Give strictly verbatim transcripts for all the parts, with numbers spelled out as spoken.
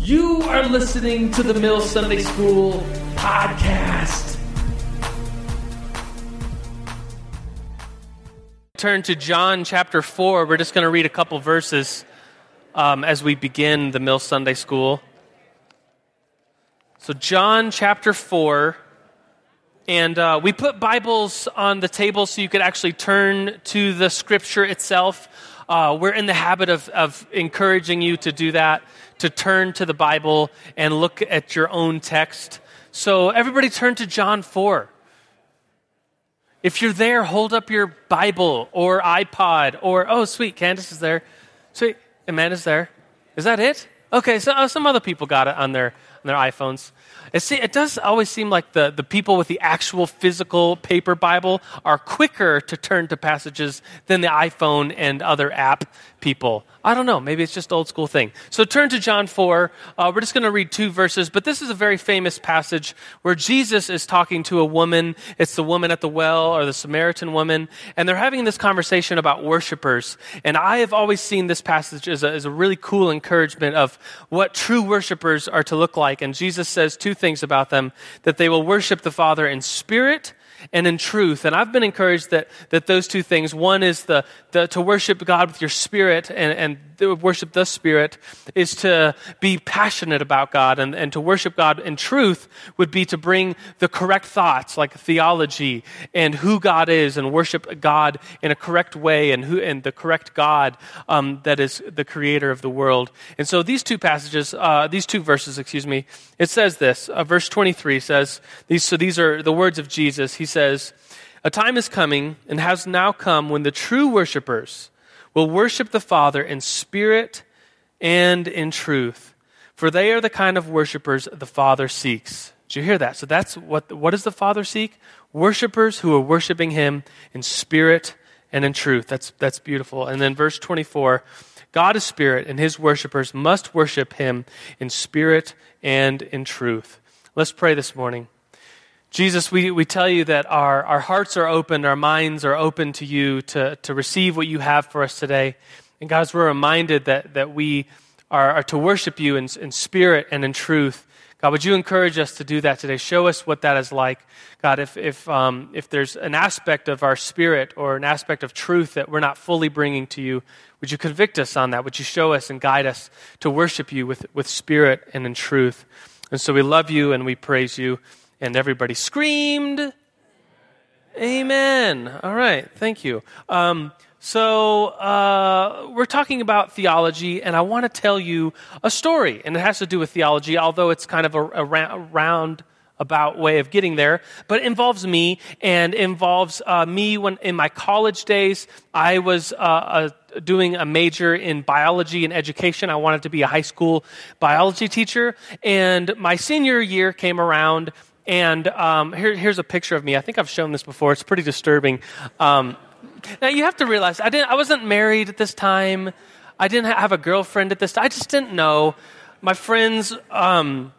You are listening to the Mill Sunday School podcast. Turn to John chapter four. We're just going to read a couple verses um, as we begin the Mill Sunday School. So John chapter four, and uh, we put Bibles on the table so you could actually turn to the scripture itself. Uh, we're in the habit of, of encouraging you to do that, to turn to the Bible and look at your own text. So everybody turn to John four. If you're there, hold up your Bible or iPod or, oh, sweet, Candace is there. Sweet, Amanda's there. Is that it? Okay, so uh, some other people got it on their on their iPhones. It, see, it does always seem like the, the people with the actual physical paper Bible are quicker to turn to passages than the iPhone and other app people. I don't know. Maybe it's just old school thing. So turn to John four. Uh, we're just going to read two verses, but this is a very famous passage where Jesus is talking to a woman. It's the woman at the well, or the Samaritan woman, and they're having this conversation about worshipers. And I have always seen this passage as a, as a really cool encouragement of what true worshipers are to look like. And Jesus says two things about them, that they will worship the Father in spirit and in truth. And I've been encouraged that that those two things, one is the, the to worship God with your spirit and, and worship the Spirit, is to be passionate about God, and, and to worship God in truth would be to bring the correct thoughts, like theology and who God is, and worship God in a correct way, and who and the correct God um, that is the creator of the world. And so these two passages, uh, these two verses, excuse me, it says this, uh, verse twenty-three says, these. so these are the words of Jesus. He says, "A time is coming and has now come when the true worshipers will worship the Father in spirit and in truth, for they are the kind of worshipers the Father seeks." Did you hear that? So that's what, what does the Father seek? Worshipers who are worshiping Him in spirit and in truth. That's, that's beautiful. And then verse twenty-four, "God is spirit, and His worshipers must worship Him in spirit and in truth." Let's pray this morning. Jesus, we, we tell you that our, our hearts are open, our minds are open to you to, to receive what you have for us today. And God, as we're reminded that, that we are, are to worship you in, in spirit and in truth, God, would you encourage us to do that today? Show us what that is like. God, if if um, if there's an aspect of our spirit or an aspect of truth that we're not fully bringing to you, would you convict us on that? Would you show us and guide us to worship you with, with spirit and in truth? And so we love you and we praise you. And everybody screamed, amen. All right, thank you. Um, so uh, we're talking about theology, and I want to tell you a story. And it has to do with theology, although it's kind of a, a round about way of getting there, but it involves me and involves uh, me when in my college days, I was uh, a doing a major in biology and education. I wanted to be a high school biology teacher. And my senior year came around, and um, here, here's a picture of me. I think I've shown this before. It's pretty disturbing. Um, now, you have to realize, I didn't. I wasn't married at this time. I didn't have a girlfriend at this time. I just didn't know. My friends um,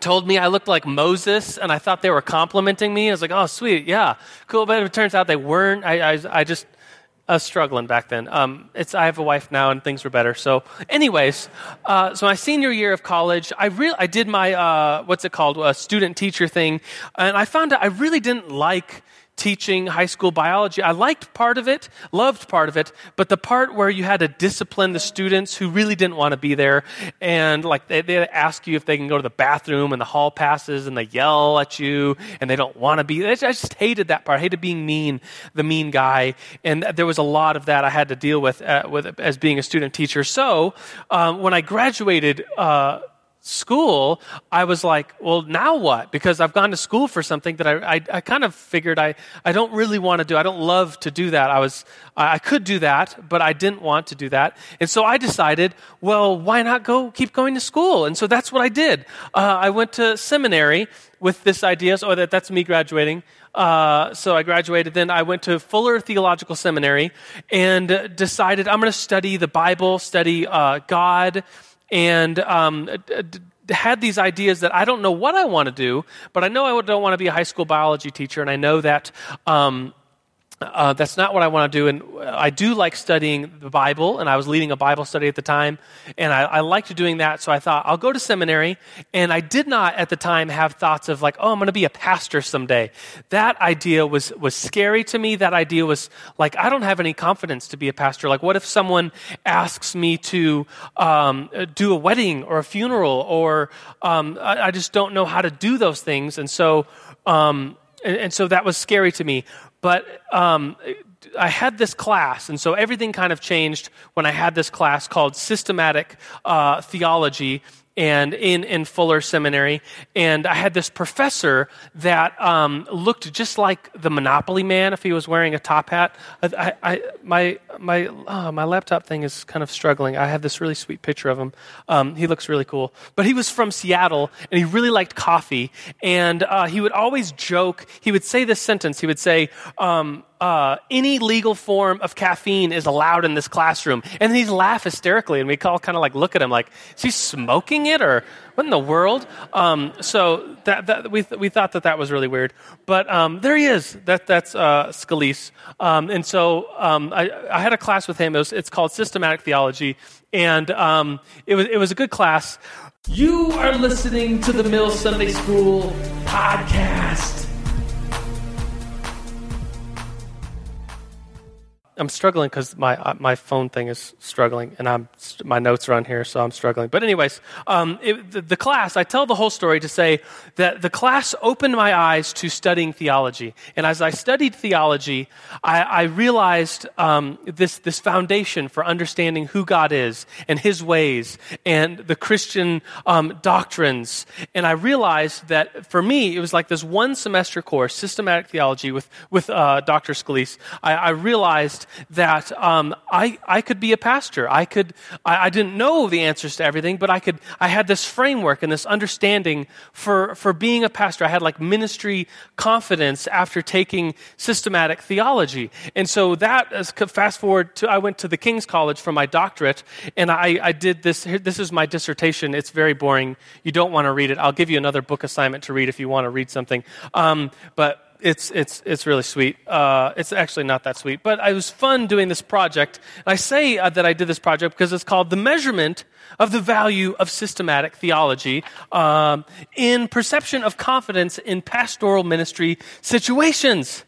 told me I looked like Moses, and I thought they were complimenting me. I was like, oh, sweet, yeah, cool. But it turns out they weren't. I, I, I just... Uh, struggling back then. Um, it's I have a wife now, and things were better. So, anyways, uh, so my senior year of college, I re- I did my uh, what's it called, a student teacher thing, and I found out I really didn't like teaching high school biology. I liked part of it, loved part of it, but the part where you had to discipline the students who really didn't want to be there, and like they, they ask you if they can go to the bathroom, and the hall passes, and they yell at you, and they don't want to be. I just hated that part. I hated being mean, the mean guy, and there was a lot of that I had to deal with, uh, with as being a student teacher. So um, when I graduated uh school, I was like, well, now what? Because I've gone to school for something that I I, I kind of figured I, I don't really want to do. I don't love to do that. I was I could do that, but I didn't want to do that. And so I decided, well, why not go keep going to school? And so that's what I did. Uh, I went to seminary with this idea. So that, that's me graduating. Uh, so I graduated. Then I went to Fuller Theological Seminary and decided I'm going to study the Bible, study uh, God, and um, had these ideas that I don't know what I want to do, but I know I don't want to be a high school biology teacher, and I know that um, Uh, that's not what I want to do. And I do like studying the Bible, and I was leading a Bible study at the time, and I, I liked doing that, so I thought, I'll go to seminary. And I did not at the time have thoughts of like, oh, I'm going to be a pastor someday. That idea was was scary to me. That idea was like, I don't have any confidence to be a pastor. Like, what if someone asks me to um, do a wedding or a funeral, or um, I, I just don't know how to do those things. And so, um, and, and so that was scary to me. But um, I had this class, and so everything kind of changed when I had this class called Systematic uh, Theology and in, in Fuller Seminary. And I had this professor that um, looked just like the Monopoly man if he was wearing a top hat. I, I, my my oh, my laptop thing is kind of struggling. I have this really sweet picture of him. Um, he looks really cool. But he was from Seattle, and he really liked coffee. And uh, he would always joke. He would say this sentence. He would say, um, uh, any legal form of caffeine is allowed in this classroom. And then he'd laugh hysterically, and we'd all kind of like look at him like, is he smoking it, or what in the world? Um, so that, that we th- we thought that that was really weird. But um, there he is. That That's uh, Scalise. Um, and so um, I, I had a class with him. It was, it's called Systematic Theology. And um, it was it was a good class. You are listening to the Mill Sunday School podcast. I'm struggling because my uh, my phone thing is struggling, and I'm st- my notes are on here, so I'm struggling. But anyways, um, it, the, the class, I tell the whole story to say that the class opened my eyes to studying theology. And as I studied theology, I, I realized um, this this foundation for understanding who God is and His ways and the Christian um, doctrines. And I realized that for me, it was like this one semester course, Systematic Theology with, with uh, Doctor Scalise. I, I realized that um, I I could be a pastor. I could I, I didn't know the answers to everything, but I could I had this framework and this understanding for for being a pastor. I had like ministry confidence after taking systematic theology. And so that is, fast forward to I went to the King's College for my doctorate, and I I did this. This is my dissertation. It's very boring. You don't want to read it. I'll give you another book assignment to read if you want to read something. Um, but. It's it's it's really sweet. Uh, it's actually not that sweet, but it was fun doing this project. And I say uh, that I did this project because it's called The Measurement of the Value of Systematic Theology um, in Perception of Confidence in Pastoral Ministry Situations.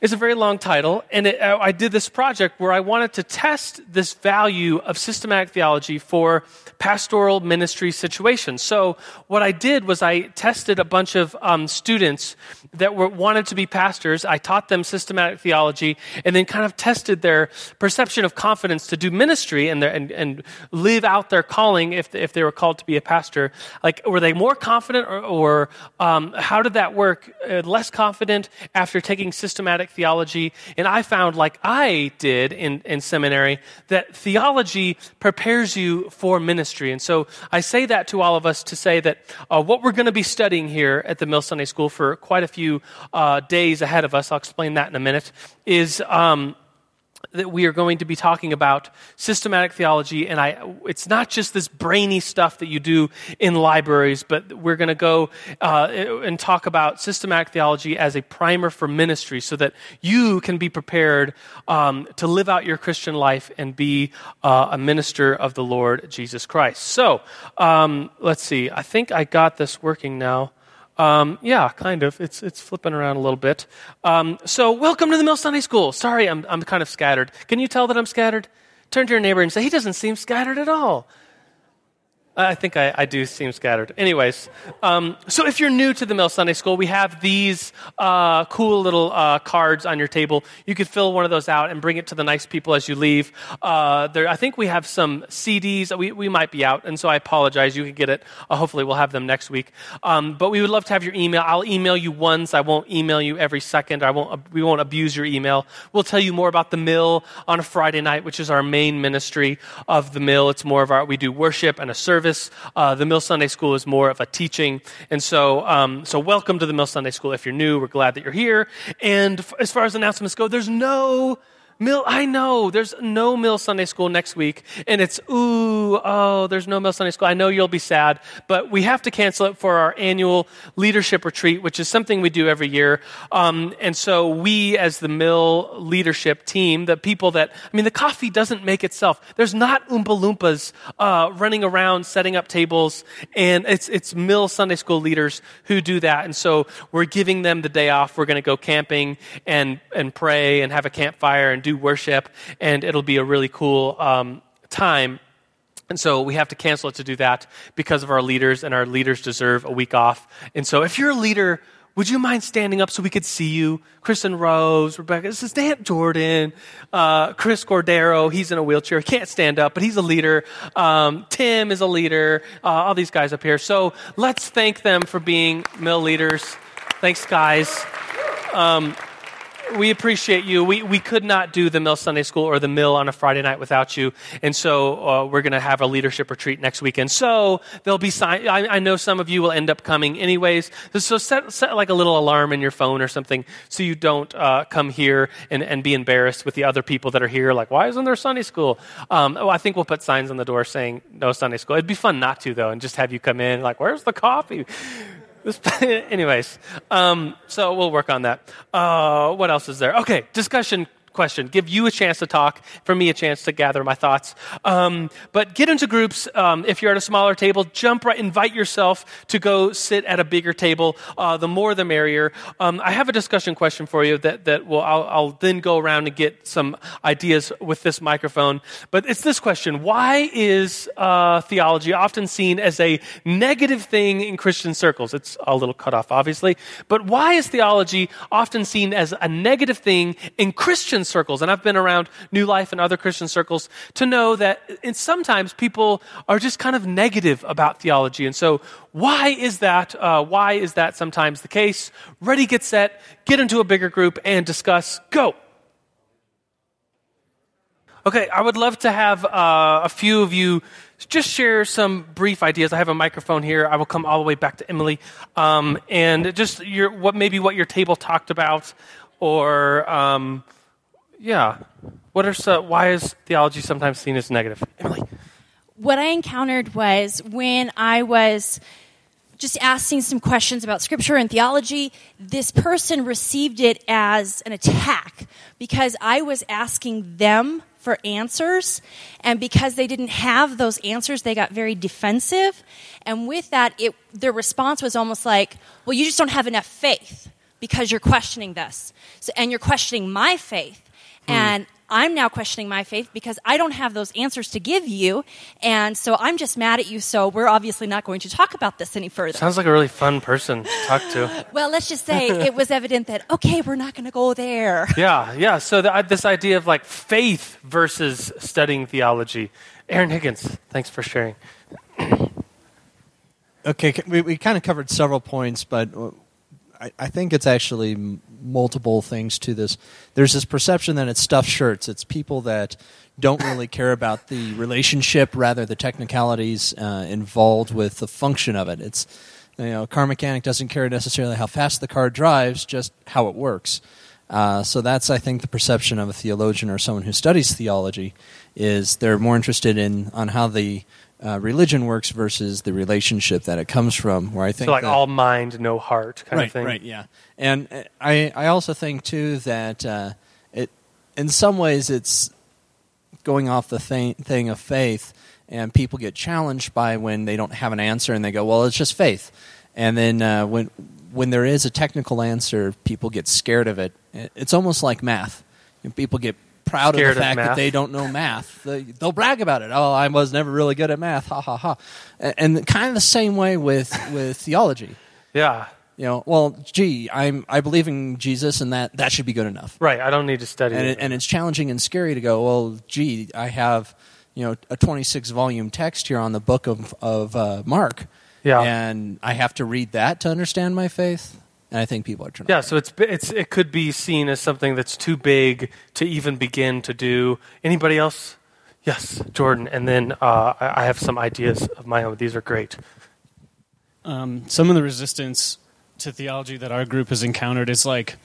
It's a very long title, and it, I did this project where I wanted to test this value of systematic theology for pastoral ministry situations. So what I did was I tested a bunch of um, students that were, wanted to be pastors. I taught them systematic theology and then kind of tested their perception of confidence to do ministry and their, and, and live out their calling if, if they were called to be a pastor. Like, were they more confident or, or um, how did that work? Uh, less confident after taking systematic theology. And I found, like I did in, in seminary, that theology prepares you for ministry. And so I say that to all of us to say that uh, what we're going to be studying here at the Mill Sunday School for quite a few uh, days ahead of us, I'll explain that in a minute, is um, that we are going to be talking about systematic theology. And I, it's not just this brainy stuff that you do in libraries, but we're going to go uh, and talk about systematic theology as a primer for ministry so that you can be prepared um, to live out your Christian life and be uh, a minister of the Lord Jesus Christ. So um, let's see. I think I got this working now. Um, yeah, kind of. It's it's flipping around a little bit. Um, so welcome to the Mill Sunday School. Sorry, I'm I'm kind of scattered. Can you tell that I'm scattered? Turn to your neighbor and say, he doesn't seem scattered at all. I think I, I do seem scattered. Anyways, um, so if you're new to the Mill Sunday School, we have these uh, cool little uh, cards on your table. You could fill one of those out and bring it to the nice people as you leave. Uh, there, I think we have some C Ds. We we might be out, and so I apologize. You can get it. Uh, hopefully we'll have them next week. Um, but we would love to have your email. I'll email you once. I won't email you every second. I won't. We won't abuse your email. We'll tell you more about the Mill on a Friday night, which is our main ministry of the Mill. It's more of our, we do worship and a service. Uh, the Mill Sunday School is more of a teaching. And so um, so welcome to the Mill Sunday School. If you're new, we're glad that you're here. And f- as far as announcements go, there's no Mill, I know, there's no Mill Sunday School next week, and it's, ooh, oh, there's no Mill Sunday School. I know you'll be sad, but we have to cancel it for our annual leadership retreat, which is something we do every year. Um, and so we, as the Mill leadership team, the people that, I mean, the coffee doesn't make itself. There's not Oompa Loompas uh, running around setting up tables, and it's, it's Mill Sunday School leaders who do that. And so we're giving them the day off. We're going to go camping and, and pray and have a campfire and do worship, and it'll be a really cool um, time. And so we have to cancel it to do that because of our leaders, and our leaders deserve a week off. And so if you're a leader, would you mind standing up so we could see you? Kristen Rose, Rebecca, this is Dan Jordan, uh, Chris Cordero, he's in a wheelchair, he can't stand up, but he's a leader. Um, Tim is a leader, uh, all these guys up here. So let's thank them for being Mill leaders. Thanks, guys. Um, We appreciate you. We we could not do the Mill Sunday School or the Mill on a Friday night without you. And so uh, we're going to have a leadership retreat next weekend. So there'll be sign. I, I know some of you will end up coming anyways. So set, set like a little alarm in your phone or something so you don't uh, come here and, and be embarrassed with the other people that are here. Like, why isn't there Sunday School? Um, oh, I think we'll put signs on the door saying no Sunday School. It'd be fun not to, though, and just have you come in like, where's the coffee? Anyways, um, so we'll work on that. Uh, what else is there? Okay, discussion question. Give you a chance to talk, for me a chance to gather my thoughts. Um, but get into groups. Um, if you're at a smaller table, jump right, invite yourself to go sit at a bigger table. Uh, the more the merrier. Um, I have a discussion question for you that, that will, I'll, I'll then go around and get some ideas with this microphone. But it's this question. Why is uh, theology often seen as a negative thing in Christian circles? It's a little cut off, obviously. But why is theology often seen as a negative thing in Christian circles? And I've been around New Life and other Christian circles to know that and sometimes people are just kind of negative about theology. And so why is that? Uh, why is that sometimes the case? Ready, get set, get into a bigger group and discuss. Go. Okay, I would love to have uh, a few of you just share some brief ideas. I have a microphone here. I will come all the way back to Emily. Um, and just your what maybe what your table talked about, or um, yeah. What are so, why is theology sometimes seen as negative? Emily. What I encountered was when I was just asking some questions about scripture and theology, this person received it as an attack because I was asking them for answers, and because they didn't have those answers, they got very defensive. And with that, it, their response was almost like, well, you just don't have enough faith because you're questioning this. So, and you're questioning my faith. And I'm now questioning my faith because I don't have those answers to give you. And so I'm just mad at you. So we're obviously not going to talk about this any further. Sounds like a really fun person to talk to. Well, let's just say it was evident that, okay, we're not going to go there. Yeah, yeah. So the, uh, this idea of like faith versus studying theology. Aaron Higgins, thanks for sharing. Okay, we, we kind of covered several points, but I, I think it's actually multiple things to this. There's this perception that it's stuffed shirts. It's people that don't really care about the relationship, rather the technicalities uh, involved with the function of it. It's, you know, a car mechanic doesn't care necessarily how fast the car drives, just how it works. Uh, so that's, I think, the perception of a theologian or someone who studies theology, is they're more interested in on how the Uh, religion works versus the relationship that it comes from. Where I think so, like that, all mind, no heart, kind right, of thing. Right, yeah. And uh, I, I also think too that uh, it, in some ways, it's going off the thing, thing of faith, and people get challenged by when they don't have an answer, and they go, "Well, it's just faith." And then uh, when when there is a technical answer, people get scared of it. It's almost like math, and people get proud Scared of the fact of that they don't know math. They, they'll brag about it. Oh, I was never really good at math. Ha, ha, ha. And, and kind of the same way with, with theology. Yeah. You know, well, gee, I'm, I believe in Jesus, and that, that should be good enough. Right, I don't need to study and it. And it's challenging and scary to go, well, gee, I have, you know, a twenty-six volume text here on the book of, of uh, Mark, yeah, and I have to read that to understand my faith. And I think people are trying. Yeah, so it's it's it could be seen as something that's too big to even begin to do. Anybody else? Yes, Jordan. And then uh, I have some ideas of my own. These are great. Um, some of the resistance to theology that our group has encountered is like,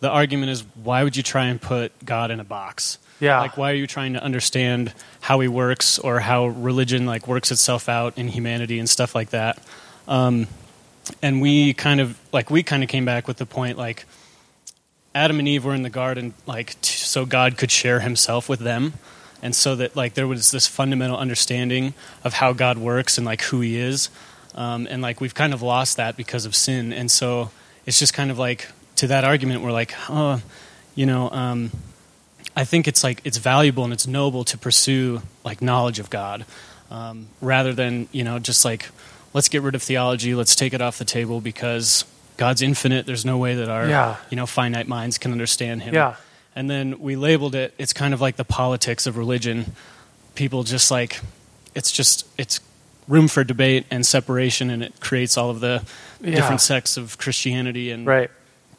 the argument is, why would you try and put God in a box? Yeah. Like, why are you trying to understand how he works or how religion, like, works itself out in humanity and stuff like that? Um, and we kind of, like, we kind of came back with the point, like, Adam and Eve were in the garden, like, t- so God could share himself with them. And so that, like, there was this fundamental understanding of how God works and, like, who he is. Um, and, like, we've kind of lost that because of sin. And so it's just kind of like, to that argument, we're like, oh, you know... Um, I think it's like it's valuable and it's noble to pursue like knowledge of God, um, rather than you know just like let's get rid of theology, let's take it off the table because God's infinite. There's no way that our yeah. you know finite minds can understand Him. Yeah. And then we labeled it. It's kind of like the politics of religion. People just like it's just it's room for debate and separation, and it creates all of the yeah. different sects of Christianity and right.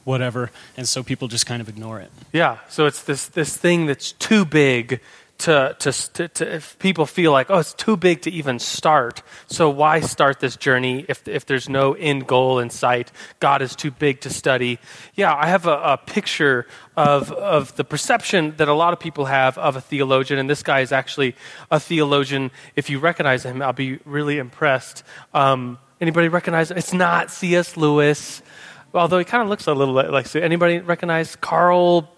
whatever, and so people just kind of ignore it. Yeah, so it's this this thing that's too big to, to, to, to if people feel like, oh, it's too big to even start, so why start this journey if if there's no end goal in sight? God is too big to study. Yeah, I have a, a picture of of the perception that a lot of people have of a theologian, and this guy is actually a theologian. If you recognize him, I'll be really impressed. Um, anybody recognize him? It's not C S. Lewis. Although he kind of looks a little like, anybody recognize Karl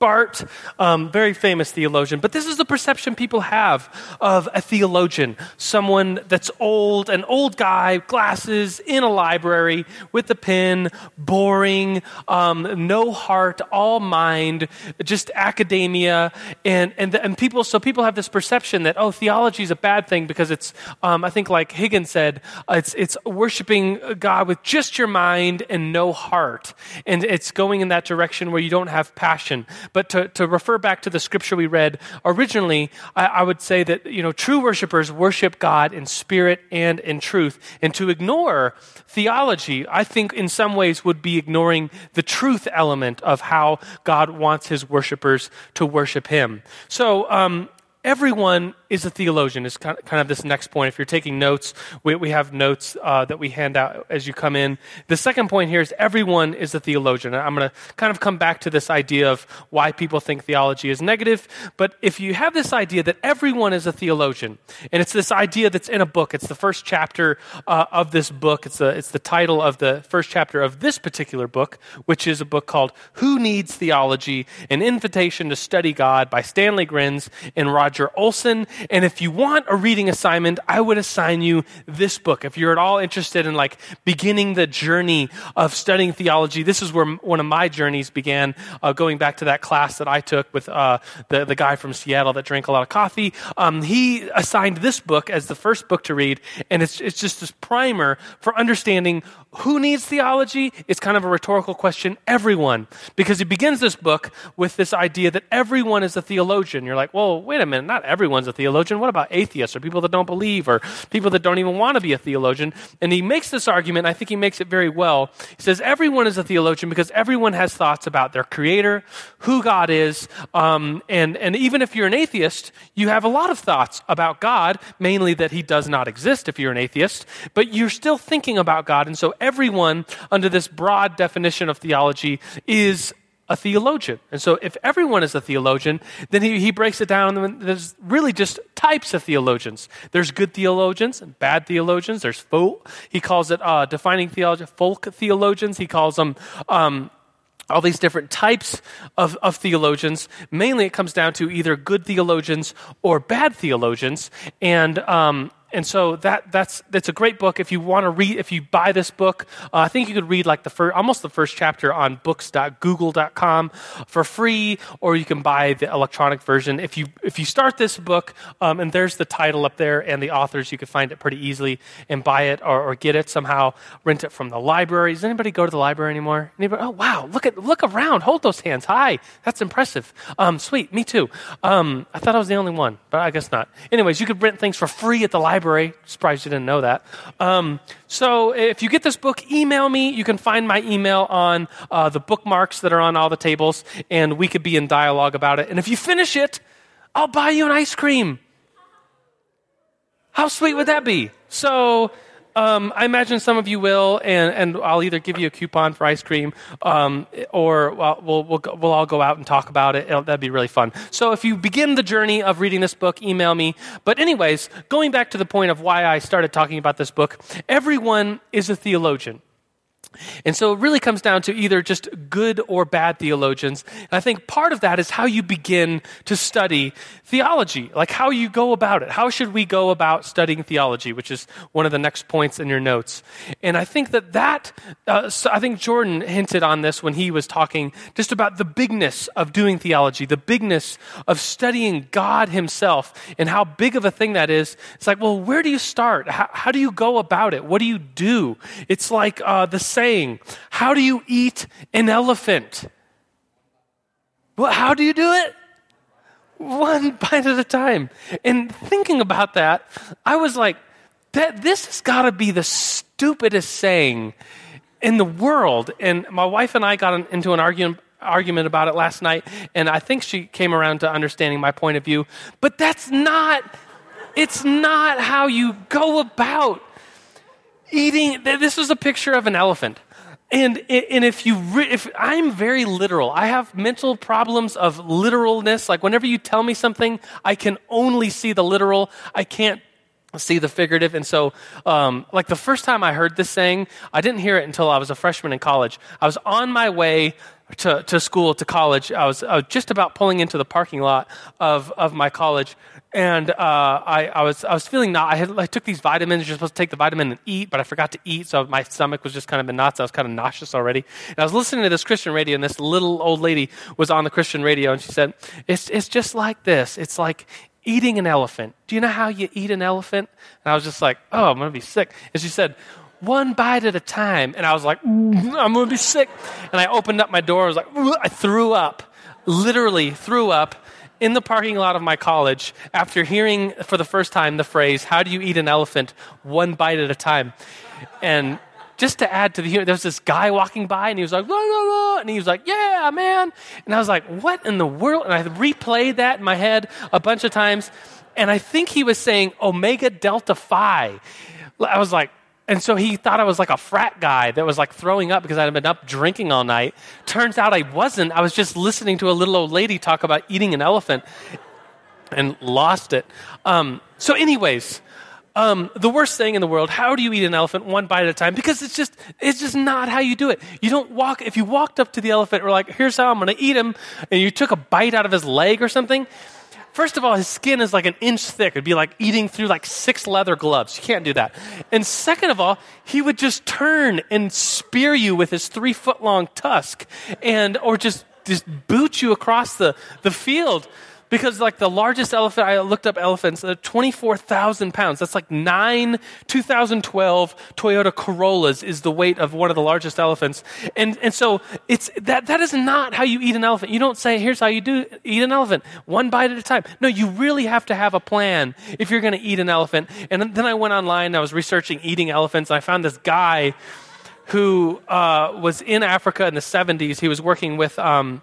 Barth? Um, very famous theologian. But this is the perception people have of a theologian, someone that's old, an old guy, glasses, in a library, with a pen, boring, um, no heart, all mind, just academia. And and and people. So people have this perception that, oh, theology is a bad thing because it's, um, I think like Higgins said, it's it's worshiping God with just your mind and no heart. And it's going in that direction where you don't have passion. But to, to refer back to the scripture we read originally, I, I would say that, you know, true worshipers worship God in spirit and in truth. And to ignore theology, I think in some ways would be ignoring the truth element of how God wants his worshipers to worship him. So, um, everyone is a theologian is kind of this next point. If you're taking notes, we, we have notes uh, that we hand out as you come in. The second point here is everyone is a theologian. I'm going to kind of come back to this idea of why people think theology is negative. But if you have this idea that everyone is a theologian, and it's this idea that's in a book, it's the first chapter uh, of this book. It's the, it's the title of the first chapter of this particular book, which is a book called Who Needs Theology? An Invitation to Study God by Stanley Grenz and Roger Olson. And if you want a reading assignment, I would assign you this book. If you're at all interested in like beginning the journey of studying theology, this is where m- one of my journeys began, uh, going back to that class that I took with uh, the, the guy from Seattle that drank a lot of coffee. Um, he assigned this book as the first book to read, and it's it's just this primer for understanding who needs theology. It's kind of a rhetorical question, everyone, because he begins this book with this idea that everyone is a theologian. You're like, well, wait a minute. Not everyone's a theologian. What about atheists or people that don't believe or people that don't even want to be a theologian? And he makes this argument. I think he makes it very well. He says everyone is a theologian because everyone has thoughts about their creator, who God is, um, and, and even if you're an atheist, you have a lot of thoughts about God, mainly that he does not exist if you're an atheist, but you're still thinking about God. And so everyone under this broad definition of theology is a theologian. And so if everyone is a theologian, then he, he breaks it down. There's really just types of theologians. There's good theologians and bad theologians. There's folk. He calls it uh, defining theology, folk theologians. He calls them um, all these different types of, of theologians. Mainly it comes down to either good theologians or bad theologians. And um And so that that's that's a great book. If you want to read, if you buy this book, uh, I think you could read like the first, almost the first chapter on books dot google dot com for free, or you can buy the electronic version. If you if you start this book, um, and there's the title up there and the authors, you can find it pretty easily and buy it or, or get it somehow. Rent it from the library. Does anybody go to the library anymore? Anybody? Oh wow! Look at look around. Hold those hands high. That's impressive. Um, sweet. Me too. Um, I thought I was the only one, but I guess not. Anyways, you could rent things for free at the library. Library. Surprised you didn't know that. Um, so if you get this book, email me. You can find my email on uh, the bookmarks that are on all the tables, and we could be in dialogue about it. And if you finish it, I'll buy you an ice cream. How sweet would that be? So Um, I imagine some of you will, and, and I'll either give you a coupon for ice cream, um, or we'll we'll we'll, go, we'll all go out and talk about it. It'll, that'd be really fun. So if you begin the journey of reading this book, email me. But anyways, going back to the point of why I started talking about this book, everyone is a theologian. And so it really comes down to either just good or bad theologians. And I think part of that is how you begin to study theology, like how you go about it. How should we go about studying theology, which is one of the next points in your notes. And I think that that, uh, so I think Jordan hinted on this when he was talking just about the bigness of doing theology, the bigness of studying God himself and how big of a thing that is. It's like, well, where do you start? How, how do you go about it? What do you do? It's like uh, the saying, how do you eat an elephant? Well, how do you do it? One bite at a time. And thinking about that, I was like, that this has got to be the stupidest saying in the world. And my wife and I got an, into an argument argument about it last night, and I think she came around to understanding my point of view. But that's not, it's not how you go about eating. This is a picture of an elephant. And and if you, re, if I'm very literal, I have mental problems of literalness. Like whenever you tell me something, I can only see the literal. I can't see the figurative. And so um, like the first time I heard this saying, I didn't hear it until I was a freshman in college. I was on my way to, to school, to college. I was, I was just about pulling into the parking lot of, of my college. And uh, I, I was I was feeling not. I had I took these vitamins. You're supposed to take the vitamin and eat, but I forgot to eat, so my stomach was just kind of in knots. I was kind of nauseous already. And I was listening to this Christian radio, and this little old lady was on the Christian radio, and she said, "It's it's just like this. It's like eating an elephant. Do you know how you eat an elephant?" And I was just like, "Oh, I'm gonna be sick." And she said, "One bite at a time." And I was like, "I'm gonna be sick." And I opened up my door. I was like, I threw up, literally threw up. In the parking lot of my college, after hearing for the first time the phrase, how do you eat an elephant? One bite at a time. And just to add to the humor, there was this guy walking by, and he was like, la, la, la, and he was like, yeah, man. And I was like, what in the world? And I replayed that in my head a bunch of times. And I think he was saying Omega Delta Phi. I was like, and so he thought I was like a frat guy that was like throwing up because I had been up drinking all night. Turns out I wasn't. I was just listening to a little old lady talk about eating an elephant and lost it. Um, so anyways, um, the worst thing in the world, how do you eat an elephant? One bite at a time. Because it's just it's just not how you do it. You don't walk. If you walked up to the elephant or like, here's how I'm going to eat him, and you took a bite out of his leg or something, first of all, his skin is like an inch thick. It'd be like eating through like six leather gloves. You can't do that. And second of all, he would just turn and spear you with his three-foot-long tusk, and or just, just boot you across the, the field. Because like the largest elephant, I looked up elephants, they're twenty-four thousand pounds. That's like nine two thousand twelve Toyota Corollas is the weight of one of the largest elephants. And and so it's that that is not how you eat an elephant. You don't say, here's how you do eat an elephant, one bite at a time. No, you really have to have a plan if you're going to eat an elephant. And then I went online, and I was researching eating elephants, and I found this guy who uh, was in Africa in the seventies. He was working with Um,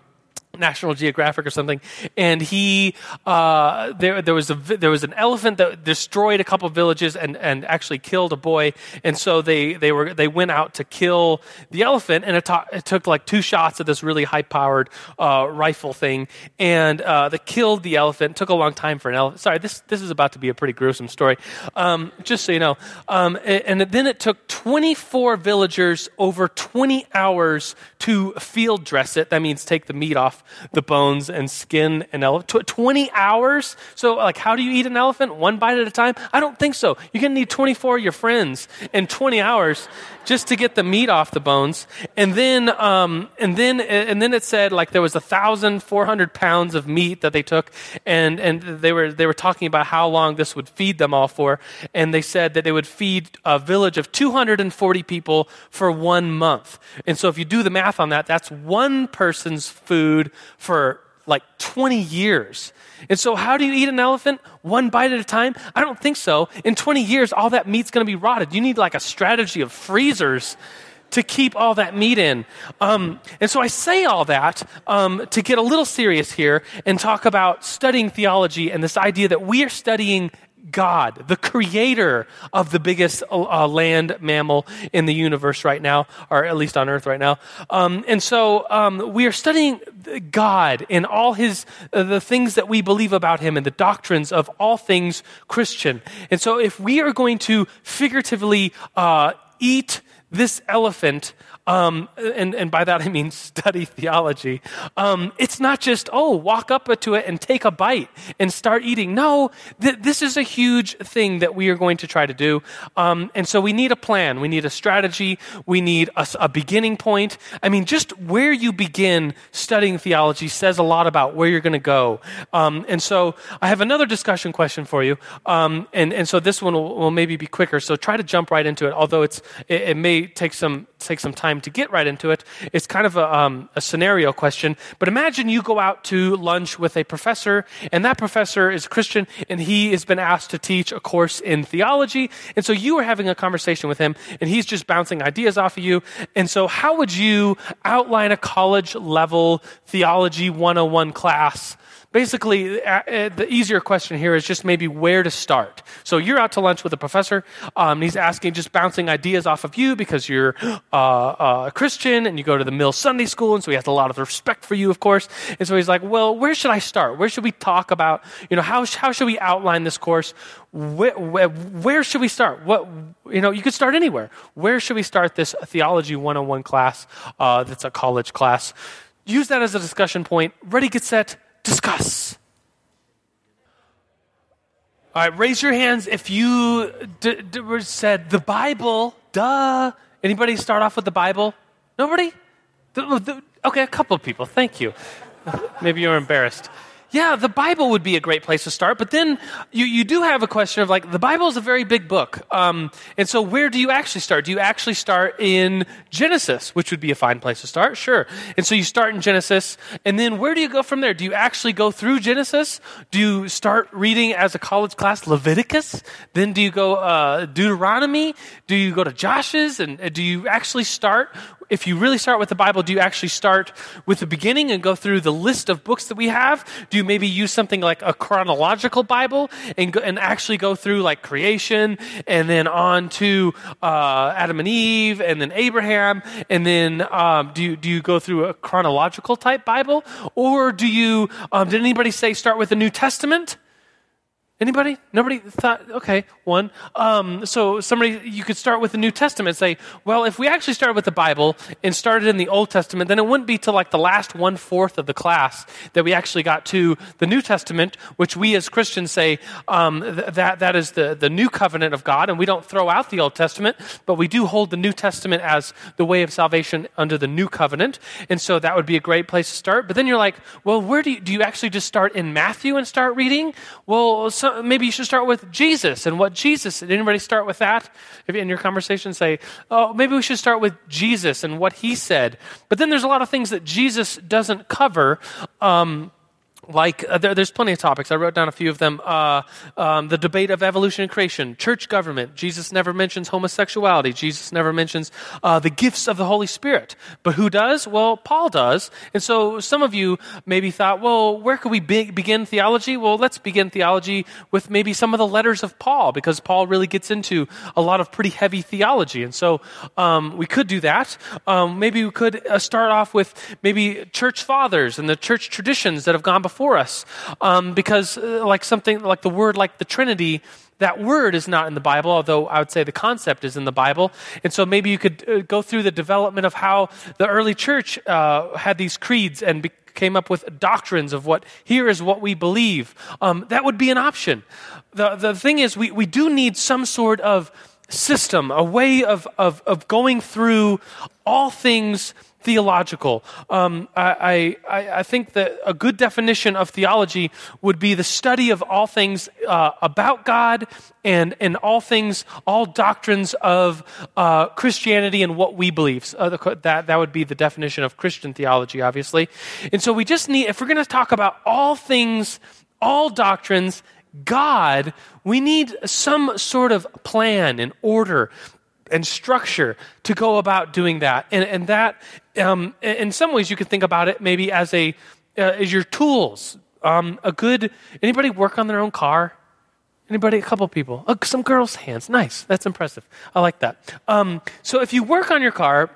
National Geographic or something, and he uh, there there was a there was an elephant that destroyed a couple of villages and, and actually killed a boy, and so they they were they went out to kill the elephant, and it, to, it took like two shots of this really high powered uh, rifle thing, and uh, they killed the elephant. It took a long time for an elephant. Sorry, this this is about to be a pretty gruesome story, um, just so you know. Um, and then it took twenty-four villagers over twenty hours to field dress it. That means take the meat off the bones and skin an elephant. twenty hours? So like, how do you eat an elephant? One bite at a time? I don't think so. You're going to need twenty-four of your friends in twenty hours just to get the meat off the bones. And then um, and then, and then it said like there was one thousand four hundred pounds of meat that they took, and, and they were they were talking about how long this would feed them all for. And they said that they would feed a village of two hundred forty people for one month. And so if you do the math on that, that's one person's food for like twenty years. And so how do you eat an elephant? One bite at a time? I don't think so. In twenty years, all that meat's going to be rotted. You need like a strategy of freezers to keep all that meat in. Um, and so I say all that um, to get a little serious here and talk about studying theology and this idea that we are studying God, the creator of the biggest uh, land mammal in the universe right now, or at least on earth right now. Um, and so um, we are studying God and all his, uh, the things that we believe about him and the doctrines of all things Christian. And so if we are going to figuratively uh, eat this elephant, Um, and, and by that I mean study theology. Um, it's not just, oh, walk up to it and take a bite and start eating. No, th- this is a huge thing that we are going to try to do. Um, and so we need a plan. We need a strategy. We need a, a beginning point. I mean, just where you begin studying theology says a lot about where you're going to go. Um, and so I have another discussion question for you. Um, and, and so this one will, will maybe be quicker. So try to jump right into it, although it's it, it may take some take some time to get right into it. It's kind of a, um, a scenario question, but imagine you go out to lunch with a professor, and that professor is a Christian, and he has been asked to teach a course in theology, and so you are having a conversation with him, and he's just bouncing ideas off of you, and so how would you outline a college-level theology one oh one class? Basically, the easier question here is just maybe where to start. So you're out to lunch with a professor, um, and he's asking, just bouncing ideas off of you because you're uh, a Christian and you go to the Mill Sunday School, and so he has a lot of respect for you, of course. And so he's like, well, where should I start? Where should we talk about, you know, how how should we outline this course? Where, where, where should we start? What, you know, you could start anywhere. Where should we start this Theology one oh one class uh, that's a college class? Use that as a discussion point. Ready, get set. Discuss. All right, raise your hands if you d- d- said the Bible, duh. Anybody start off with the Bible? Nobody? The, the, okay, a couple of people. Thank you. Maybe you're embarrassed. Yeah, the Bible would be a great place to start, but then you, you do have a question of like, the Bible is a very big book, um, and so where do you actually start? Do you actually start in Genesis, which would be a fine place to start? Sure. And so you start in Genesis, and then where do you go from there? Do you actually go through Genesis? Do you start reading as a college class Leviticus? Then do you go uh, Deuteronomy? Do you go to Joshua's? And do you actually start... If you really start with the Bible, do you actually start with the beginning and go through the list of books that we have? Do you maybe use something like a chronological Bible and go, and actually go through like creation and then on to uh, Adam and Eve and then Abraham? And then um, do you, do you go through a chronological type Bible? Or do you, um, did anybody say start with the New Testament? Anybody? Nobody thought, okay, one. Um, so somebody, you could start with the New Testament and say, well, if we actually started with the Bible and started in the Old Testament, then it wouldn't be till like the last one-fourth of the class that we actually got to the New Testament, which we as Christians say um, th- that that is the, the new covenant of God, and we don't throw out the Old Testament, but we do hold the New Testament as the way of salvation under the new covenant, and so that would be a great place to start. But then you're like, well, where do you, do you actually just start in Matthew and start reading? Well, so maybe you should start with Jesus and what Jesus, did anybody start with that? If in your conversation say, oh, maybe we should start with Jesus and what he said. But then there's a lot of things that Jesus doesn't cover, um, like uh, there, there's plenty of topics. I wrote down a few of them. Uh, um, the debate of evolution and creation, church government. Jesus never mentions homosexuality. Jesus never mentions uh, the gifts of the Holy Spirit. But who does? Well, Paul does. And so some of you maybe thought, well, where could we be- begin theology? Well, let's begin theology with maybe some of the letters of Paul, because Paul really gets into a lot of pretty heavy theology. And so um, we could do that. Um, maybe we could uh, start off with maybe church fathers and the church traditions that have gone before for us, um, because uh, like something like the word like the Trinity, that word is not in the Bible, although I would say the concept is in the Bible. And so maybe you could uh, go through the development of how the early church uh, had these creeds and be- came up with doctrines of what, here is what we believe. Um, that would be an option. The, the thing is, we, we do need some sort of system, a way of, of, of going through all things theological. Um, I, I, I think that a good definition of theology would be the study of all things uh, about God and, and all things, all doctrines of uh, Christianity and what we believe. So that, that would be the definition of Christian theology, obviously. And so we just need, if we're going to talk about all things, all doctrines, God, we need some sort of plan and order and structure to go about doing that. And, and that, um, in some ways, you could think about it maybe as a uh, as your tools. Um, a good, anybody work on their own car? Anybody? A couple people. Oh, some girls' hands. Nice. That's impressive. I like that. Um, so if you work on your car,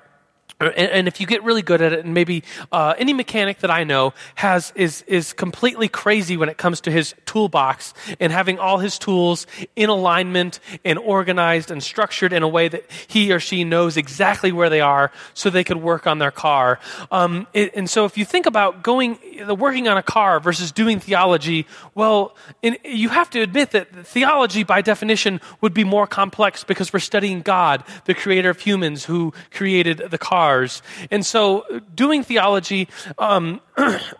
and, and if you get really good at it, and maybe uh, any mechanic that I know has is is completely crazy when it comes to his toolbox and having all his tools in alignment and organized and structured in a way that he or she knows exactly where they are, so they could work on their car. Um, it, and so, if you think about going the working on a car versus doing theology, well, in, you have to admit that theology, by definition, would be more complex because we're studying God, the Creator of humans, who created the car. And so doing theology, um,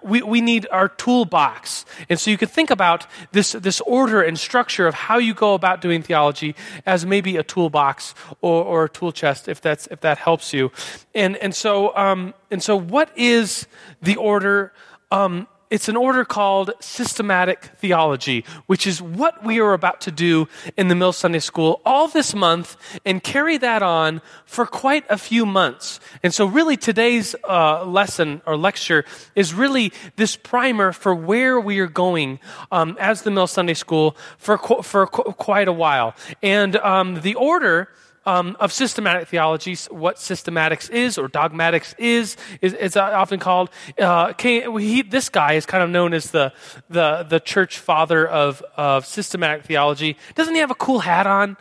we, we need our toolbox. And so you could think about this, this order and structure of how you go about doing theology as maybe a toolbox or, or a tool chest, if that's if that helps you. And and so um, and so what is the order? Um, It's an order called systematic theology, which is what we are about to do in the Mill Sunday School all this month and carry that on for quite a few months. And so really today's uh, lesson or lecture is really this primer for where we are going um, as the Mill Sunday School for, qu- for qu- quite a while. And um, the order Um, of systematic theology, what systematics is or dogmatics is, is it's often called. Uh, came, he, this guy is kind of known as the the, the church father of, of systematic theology. Doesn't he have a cool hat on?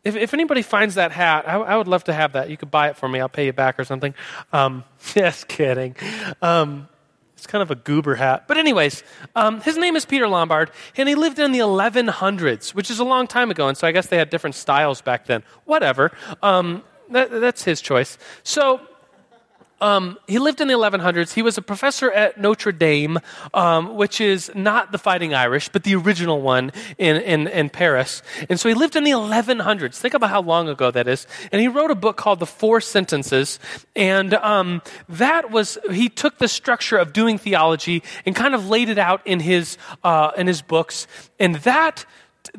If, if anybody finds that hat, I, I would love to have that. You could buy it for me. I'll pay you back or something. Um, just kidding. Um, It's kind of a goober hat. But anyways, um, his name is Peter Lombard, and he lived in the eleven hundreds, which is a long time ago, and so I guess they had different styles back then. Whatever. Um, that, that's his choice. So um, he lived in the eleven hundreds. He was a professor at Notre Dame, um, which is not the Fighting Irish, but the original one in, in, in Paris. And so he lived in the eleven hundreds. Think about how long ago that is. And he wrote a book called The Four Sentences. And um, that was, he took the structure of doing theology and kind of laid it out in his, uh, in his books. And that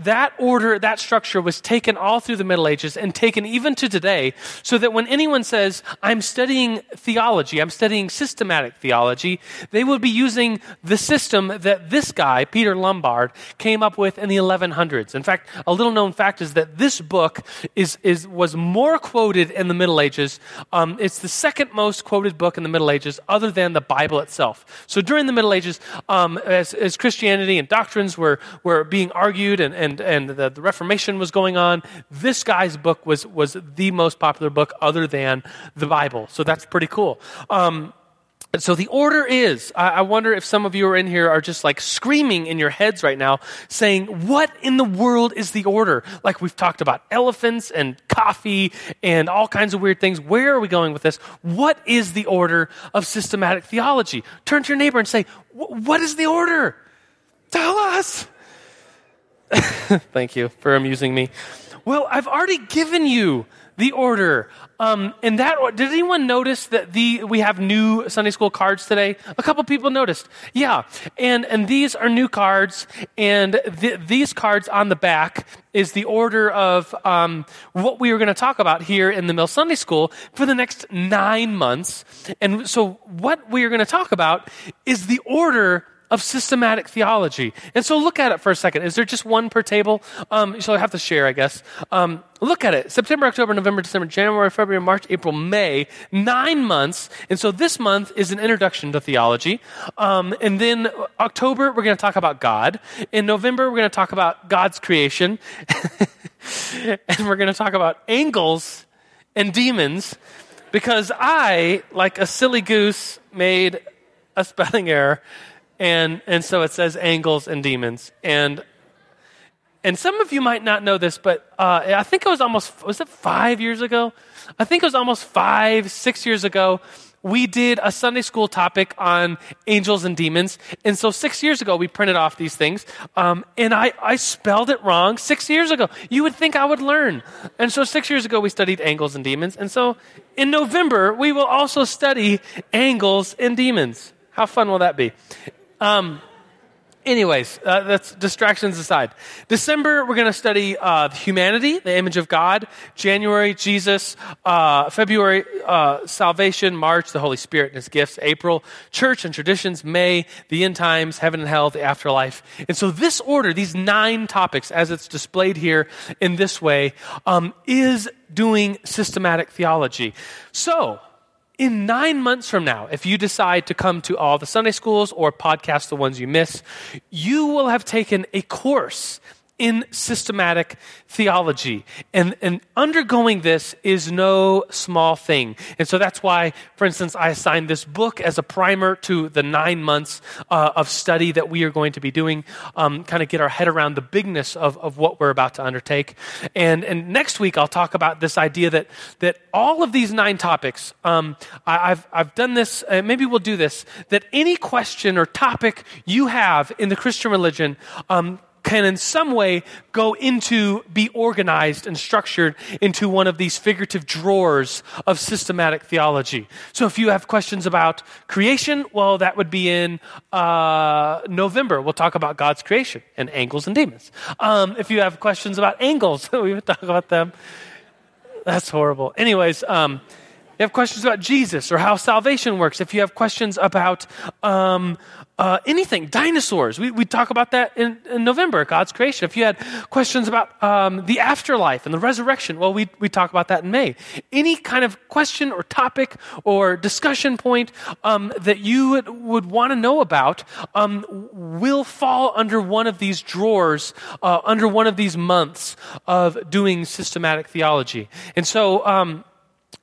That order, that structure was taken all through the Middle Ages and taken even to today, so that when anyone says, I'm studying theology, I'm studying systematic theology, they would be using the system that this guy, Peter Lombard, came up with in the eleven hundreds. In fact, a little known fact is that this book is, is was more quoted in the Middle Ages. Um, it's the second most quoted book in the Middle Ages other than the Bible itself. So during the Middle Ages, um, as, as Christianity and doctrines were, were being argued and and, and the, the Reformation was going on, this guy's book was was the most popular book other than the Bible. So that's pretty cool. Um, and so the order is, I, I wonder if some of you are in here are just like screaming in your heads right now, saying, what in the world is the order? Like we've talked about elephants and coffee and all kinds of weird things. Where are we going with this? What is the order of systematic theology? Turn to your neighbor and say, what is the order? Tell us. Thank you for amusing me. Well, I've already given you the order. Um, and that, did anyone notice that the we have new Sunday school cards today? A couple people noticed. Yeah. And and these are new cards. And th- these cards on the back is the order of um, what we are going to talk about here in the Mill Sunday School for the next nine months. And so what we are going to talk about is the order of systematic theology. And so look at it for a second. Is there just one per table? Um, so I have to share, I guess. Um, look at it. September, October, November, December, January, February, March, April, May. Nine months. And so this month is an introduction to theology. Um, and then October, we're going to talk about God. In November, we're going to talk about God's creation. And we're going to talk about angels and demons. Because I, like a silly goose, made a spelling error. And and so it says angels and demons. And and some of you might not know this, but uh, I think it was almost, was it five years ago? I think it was almost five, six years ago, we did a Sunday school topic on angels and demons. And so six years ago, we printed off these things. Um, and I, I spelled it wrong six years ago. You would think I would learn. And so six years ago, we studied angels and demons. And so in November, we will also study angels and demons. How fun will that be? Um, Anyways, uh, that's distractions aside. December, we're going to study uh, humanity, the image of God. January, Jesus. Uh, February, uh, salvation. March, the Holy Spirit and his gifts. April, church and traditions. May, the end times, heaven and hell, the afterlife. And so this order, these nine topics, as it's displayed here in this way, um, is doing systematic theology. So, in nine months from now, if you decide to come to all the Sunday schools or podcast the ones you miss, you will have taken a course in systematic theology. And, and undergoing this is no small thing. And so that's why, for instance, I assigned this book as a primer to the nine months uh, of study that we are going to be doing, um, kind of get our head around the bigness of, of what we're about to undertake. And, and next week, I'll talk about this idea that, that all of these nine topics, um, I, I've, I've done this, uh, maybe we'll do this, that any question or topic you have in the Christian religion um, can in some way go into, be organized and structured into one of these figurative drawers of systematic theology. So if you have questions about creation, well, that would be in uh, November. We'll talk about God's creation and angles and demons. Um, if you have questions about angles, we would talk about them. That's horrible. Anyways, um, you have questions about Jesus or how salvation works. If you have questions about um, uh, anything, dinosaurs, we, we talk about that in, in November, God's creation. If you had questions about um, the afterlife and the resurrection, well, we we talk about that in May. Any kind of question or topic or discussion point um, that you would, would want to know about um, will fall under one of these drawers, uh, under one of these months of doing systematic theology. And so, um,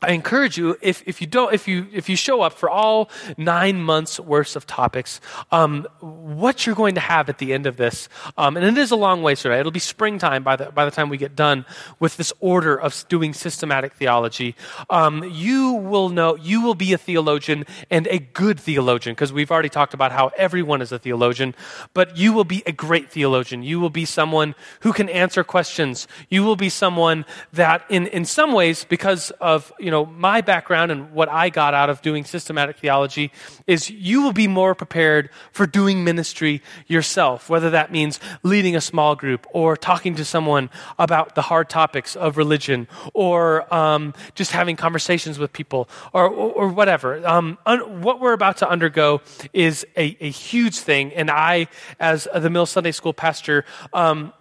I encourage you, if, if you don't, if you if you show up for all nine months' worth of topics, um, what you're going to have at the end of this, um, and it is a long way, so it'll be springtime by the by the time we get done with this order of doing systematic theology. Um, you will know, you will be a theologian and a good theologian, because we've already talked about how everyone is a theologian, but you will be a great theologian. You will be someone who can answer questions. You will be someone that, in in some ways, because of you know, my background and what I got out of doing systematic theology is you will be more prepared for doing ministry yourself, whether that means leading a small group or talking to someone about the hard topics of religion or um, just having conversations with people or or, or whatever. Um, un- what we're about to undergo is a, a huge thing, and I, as the Mill Sunday School pastor, um,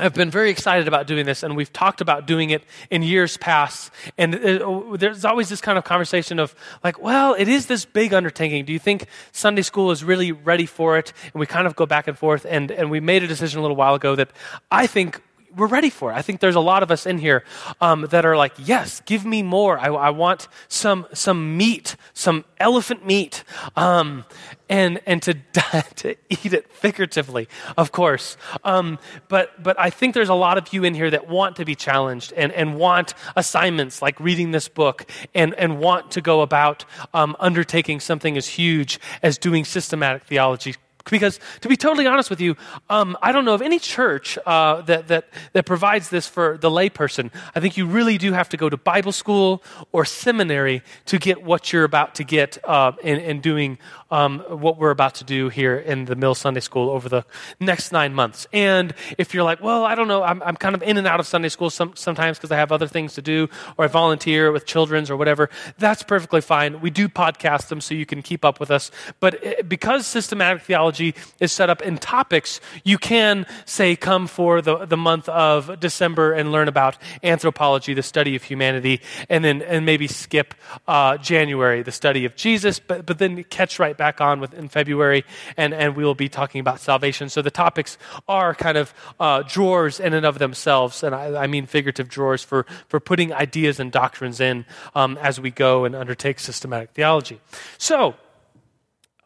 I've been very excited about doing this, and we've talked about doing it in years past. And there's always this kind of conversation of like, well, it is this big undertaking. Do you think Sunday school is really ready for it? And we kind of go back and forth, and, and we made a decision a little while ago that I think we're ready for it. I think there's a lot of us in here um, that are like, yes, give me more. I, I want some some meat, some elephant meat, um, and and to die, to eat it figuratively, of course. Um, but but I think there's a lot of you in here that want to be challenged and, and want assignments like reading this book and, and want to go about um, undertaking something as huge as doing systematic theology. Because to be totally honest with you, um, I don't know of any church uh, that, that that provides this for the layperson. I think you really do have to go to Bible school or seminary to get what you're about to get uh, in, in doing um, what we're about to do here in the Mill Sunday School over the next nine months. And if you're like, well, I don't know, I'm, I'm kind of in and out of Sunday school some, sometimes because I have other things to do, or I volunteer with children's or whatever, that's perfectly fine. We do podcast them so you can keep up with us. But it, because systematic theology is set up in topics, you can say come for the, the month of December and learn about anthropology, the study of humanity, and then and maybe skip uh, January, the study of Jesus, but, but then catch right back on with in February, and, and we will be talking about salvation. So the topics are kind of uh, drawers in and of themselves, and I, I mean figurative drawers for, for putting ideas and doctrines in um, as we go and undertake systematic theology. So,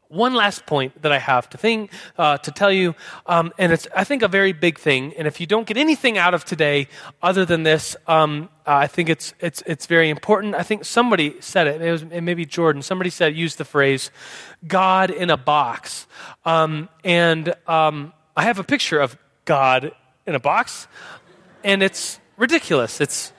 one last point that I have to think uh, to tell you, um, and it's I think a very big thing. And if you don't get anything out of today other than this, um, uh, I think it's it's it's very important. I think somebody said it. It was it maybe Jordan. Somebody said used the phrase "God in a box," um, and um, I have a picture of God in a box, and it's ridiculous. It's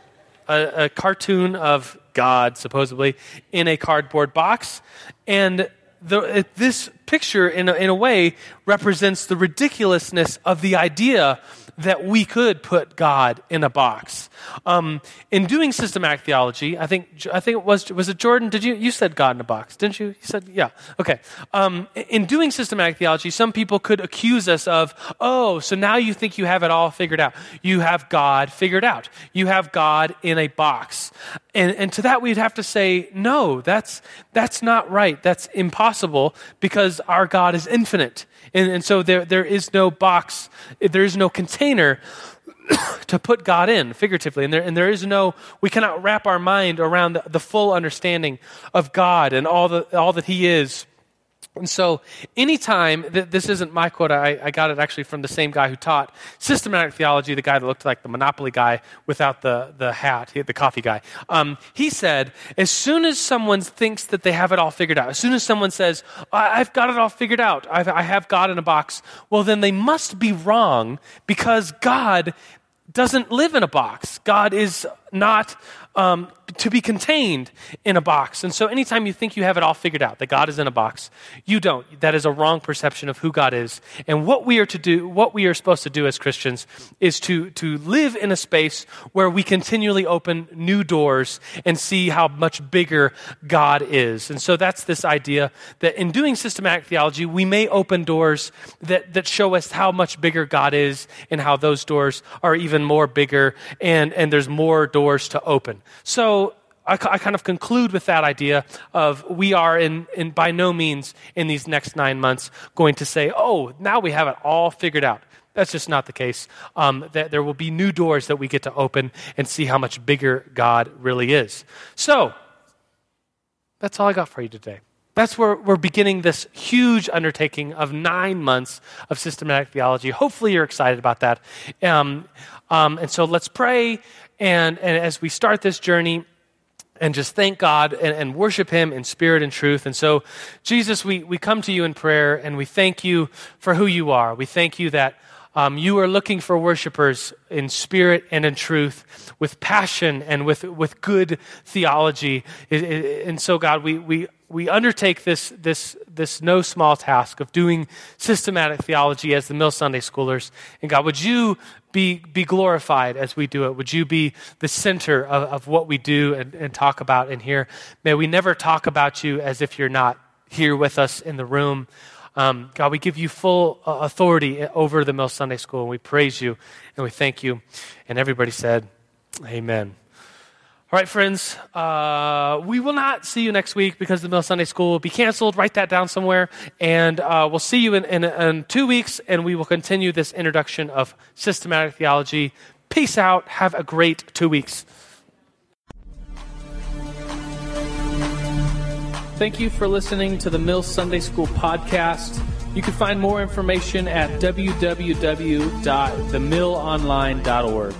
a, a cartoon of God supposedly in a cardboard box, and The, it, this picture, in a, in a way, represents the ridiculousness of the idea that we could put God in a box. Um, in doing systematic theology, I think I think it was was it Jordan? Did you you said God in a box? Didn't you? You said yeah. Okay. Um, in doing systematic theology, some people could accuse us of, oh, so now you think you have it all figured out? You have God figured out. You have God in a box. And and to that we'd have to say no. That's that's not right. That's impossible because our God is infinite, and and so there there is no box. There is no container to put God in, figuratively. And there, and there is no, we cannot wrap our mind around the, the full understanding of God and all the all that He is. And so anytime, th- this isn't my quote, I, I got it actually from the same guy who taught systematic theology, the guy that looked like the Monopoly guy without the, the hat, the coffee guy. Um, he said, as soon as someone thinks that they have it all figured out, as soon as someone says, I- I've got it all figured out, I've, I have God in a box, well, then they must be wrong because God doesn't live in a box. God is not um, to be contained in a box. And so anytime you think you have it all figured out, that God is in a box, you don't. That is a wrong perception of who God is. And what we are to do, what we are supposed to do as Christians is to, to live in a space where we continually open new doors and see how much bigger God is. And so that's this idea that in doing systematic theology, we may open doors that, that show us how much bigger God is and how those doors are even more bigger and, and there's more doors to open. So I, I kind of conclude with that idea of we are in, in by no means in these next nine months going to say, oh, now we have it all figured out. That's just not the case. Um, that there will be new doors that we get to open and see how much bigger God really is. So that's all I got for you today. That's where we're beginning this huge undertaking of nine months of systematic theology. Hopefully you're excited about that. Um, um, and so let's pray. And, and as we start this journey, and just thank God and, and worship Him in spirit and truth. And so, Jesus, we, we come to you in prayer, and we thank you for who you are. We thank you that um, you are looking for worshipers in spirit and in truth, with passion and with, with good theology. And so, God, we we. We undertake this this this no small task of doing systematic theology as the Mill Sunday Schoolers. And God, would you be be glorified as we do it? Would you be the center of, of what we do and, and talk about in here? May we never talk about you as if you're not here with us in the room. Um, God, we give you full uh, authority over the Mill Sunday School, and we praise you, and we thank you. And everybody said, amen. All right, friends, uh, we will not see you next week because the Mill Sunday School will be canceled. Write that down somewhere. And uh, we'll see you in, in, in two weeks, and we will continue this introduction of systematic theology. Peace out. Have a great two weeks. Thank you for listening to the Mill Sunday School podcast. You can find more information at w w w dot the mill online dot org.